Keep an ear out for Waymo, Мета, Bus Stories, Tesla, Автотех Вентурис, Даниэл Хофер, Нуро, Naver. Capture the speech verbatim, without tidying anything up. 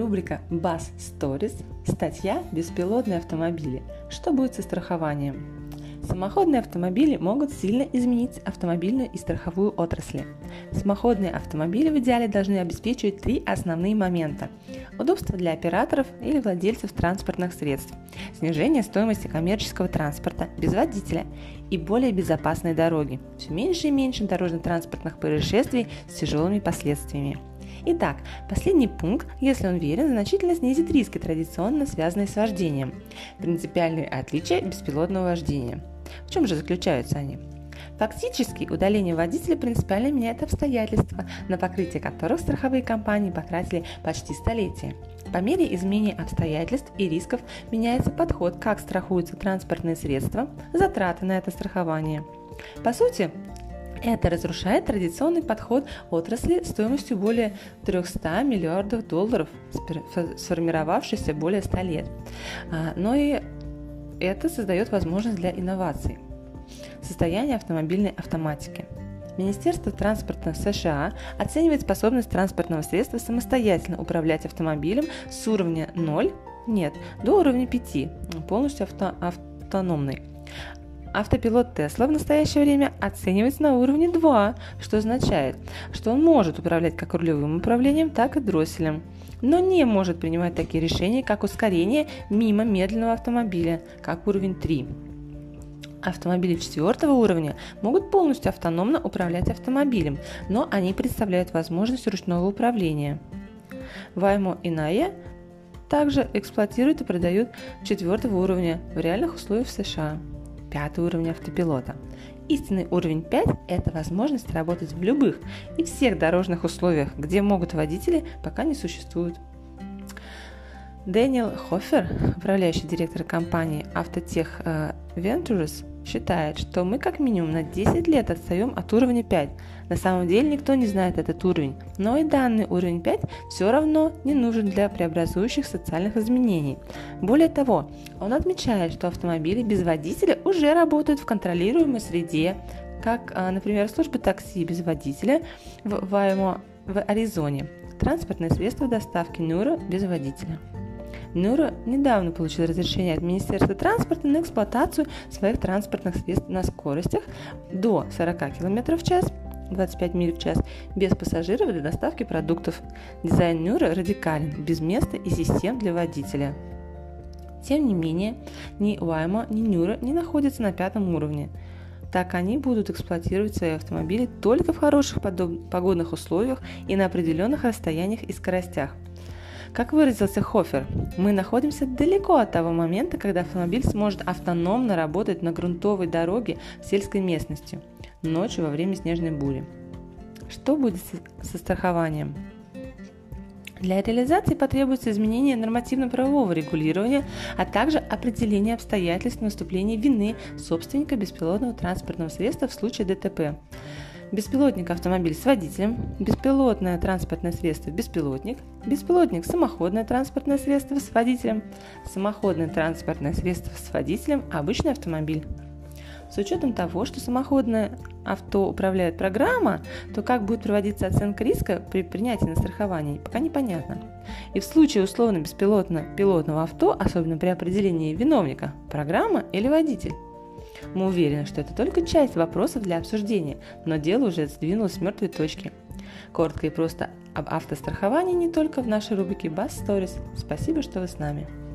рубрика Bus Stories, статья «Беспилотные автомобили. Что будет со страхованием?». Самоходные автомобили могут сильно изменить автомобильную и страховую отрасли. Самоходные автомобили в идеале должны обеспечивать три основные момента: удобство для операторов или владельцев транспортных средств, снижение стоимости коммерческого транспорта без водителя и более безопасные дороги, все меньше и меньше дорожно-транспортных происшествий с тяжелыми последствиями. Итак, последний пункт, если он верен, значительно снизит риски, традиционно связанные с вождением. Принципиальные отличия беспилотного вождения. В чем же заключаются они? Фактически, удаление водителя принципиально меняет обстоятельства, на покрытие которых страховые компании потратили почти столетие. По мере изменения обстоятельств и рисков меняется подход, как страхуются транспортные средства, затраты на это страхование. По сути, это разрушает традиционный подход отрасли стоимостью более триста миллиардов долларов, сформировавшийся более ста лет. Но и это создает возможность для инноваций. Состояние автомобильной автоматики. Министерство транспорта США оценивает способность транспортного средства самостоятельно управлять автомобилем с уровня ноль, нет, до уровня пять, полностью авто, автономный. Автопилот Tesla в настоящее время оценивается на уровне два, что означает, что он может управлять как рулевым управлением, так и дросселем, но не может принимать такие решения, как ускорение мимо медленного автомобиля, как уровень три. Автомобили четвертого уровня могут полностью автономно управлять автомобилем, но они представляют возможность ручного управления. Waymo и Naver также эксплуатируют и продают четвертого уровня в реальных условиях в США. Пятый уровень автопилота. Истинный уровень пять – это возможность работать в любых и всех дорожных условиях, где могут водители, пока не существуют. Даниэл Хофер, управляющий директор компании «Автотех Вентурис», считает, что мы как минимум на десять лет отстаем от уровня пять. На самом деле никто не знает этот уровень, но и данный уровень пять все равно не нужен для преобразующих социальных изменений. Более того, он отмечает, что автомобили без водителя уже работают в контролируемой среде, как, например, службы такси без водителя в Ваймо в Аризоне, транспортные средства доставки Нуро без водителя. Нуро недавно получил разрешение от Министерства транспорта на эксплуатацию своих транспортных средств на скоростях до сорок километров в час, двадцать пять миль в час, без пассажиров для доставки продуктов. Дизайн Нуро радикален, без места и систем для водителя. Тем не менее, ни Waymo, ни Нуро не находятся на пятом уровне. Так они будут эксплуатировать свои автомобили только в хороших погодных условиях и на определенных расстояниях и скоростях. Как выразился Хофер, мы находимся далеко от того момента, когда автомобиль сможет автономно работать на грунтовой дороге в сельской местности, ночью во время снежной бури. Что будет со страхованием? Для реализации потребуется изменение нормативно-правового регулирования, а также определение обстоятельств наступления вины собственника беспилотного транспортного средства в случае ДТП. Беспилотник автомобиль с водителем, беспилотное транспортное средство беспилотник, беспилотник самоходное транспортное средство с водителем, самоходное транспортное средство с водителем, обычный автомобиль. С учетом того, что самоходное авто управляет программа, то как будет проводиться оценка риска при принятии на страхование, пока непонятно. И в случае условно-беспилотно-пилотного авто, особенно при определении виновника, программа или водитель. Мы уверены, что это только часть вопросов для обсуждения, но дело уже сдвинулось с мертвой точки. Коротко и просто об автостраховании не только в нашей рубрике Bus Stories. Спасибо, что вы с нами.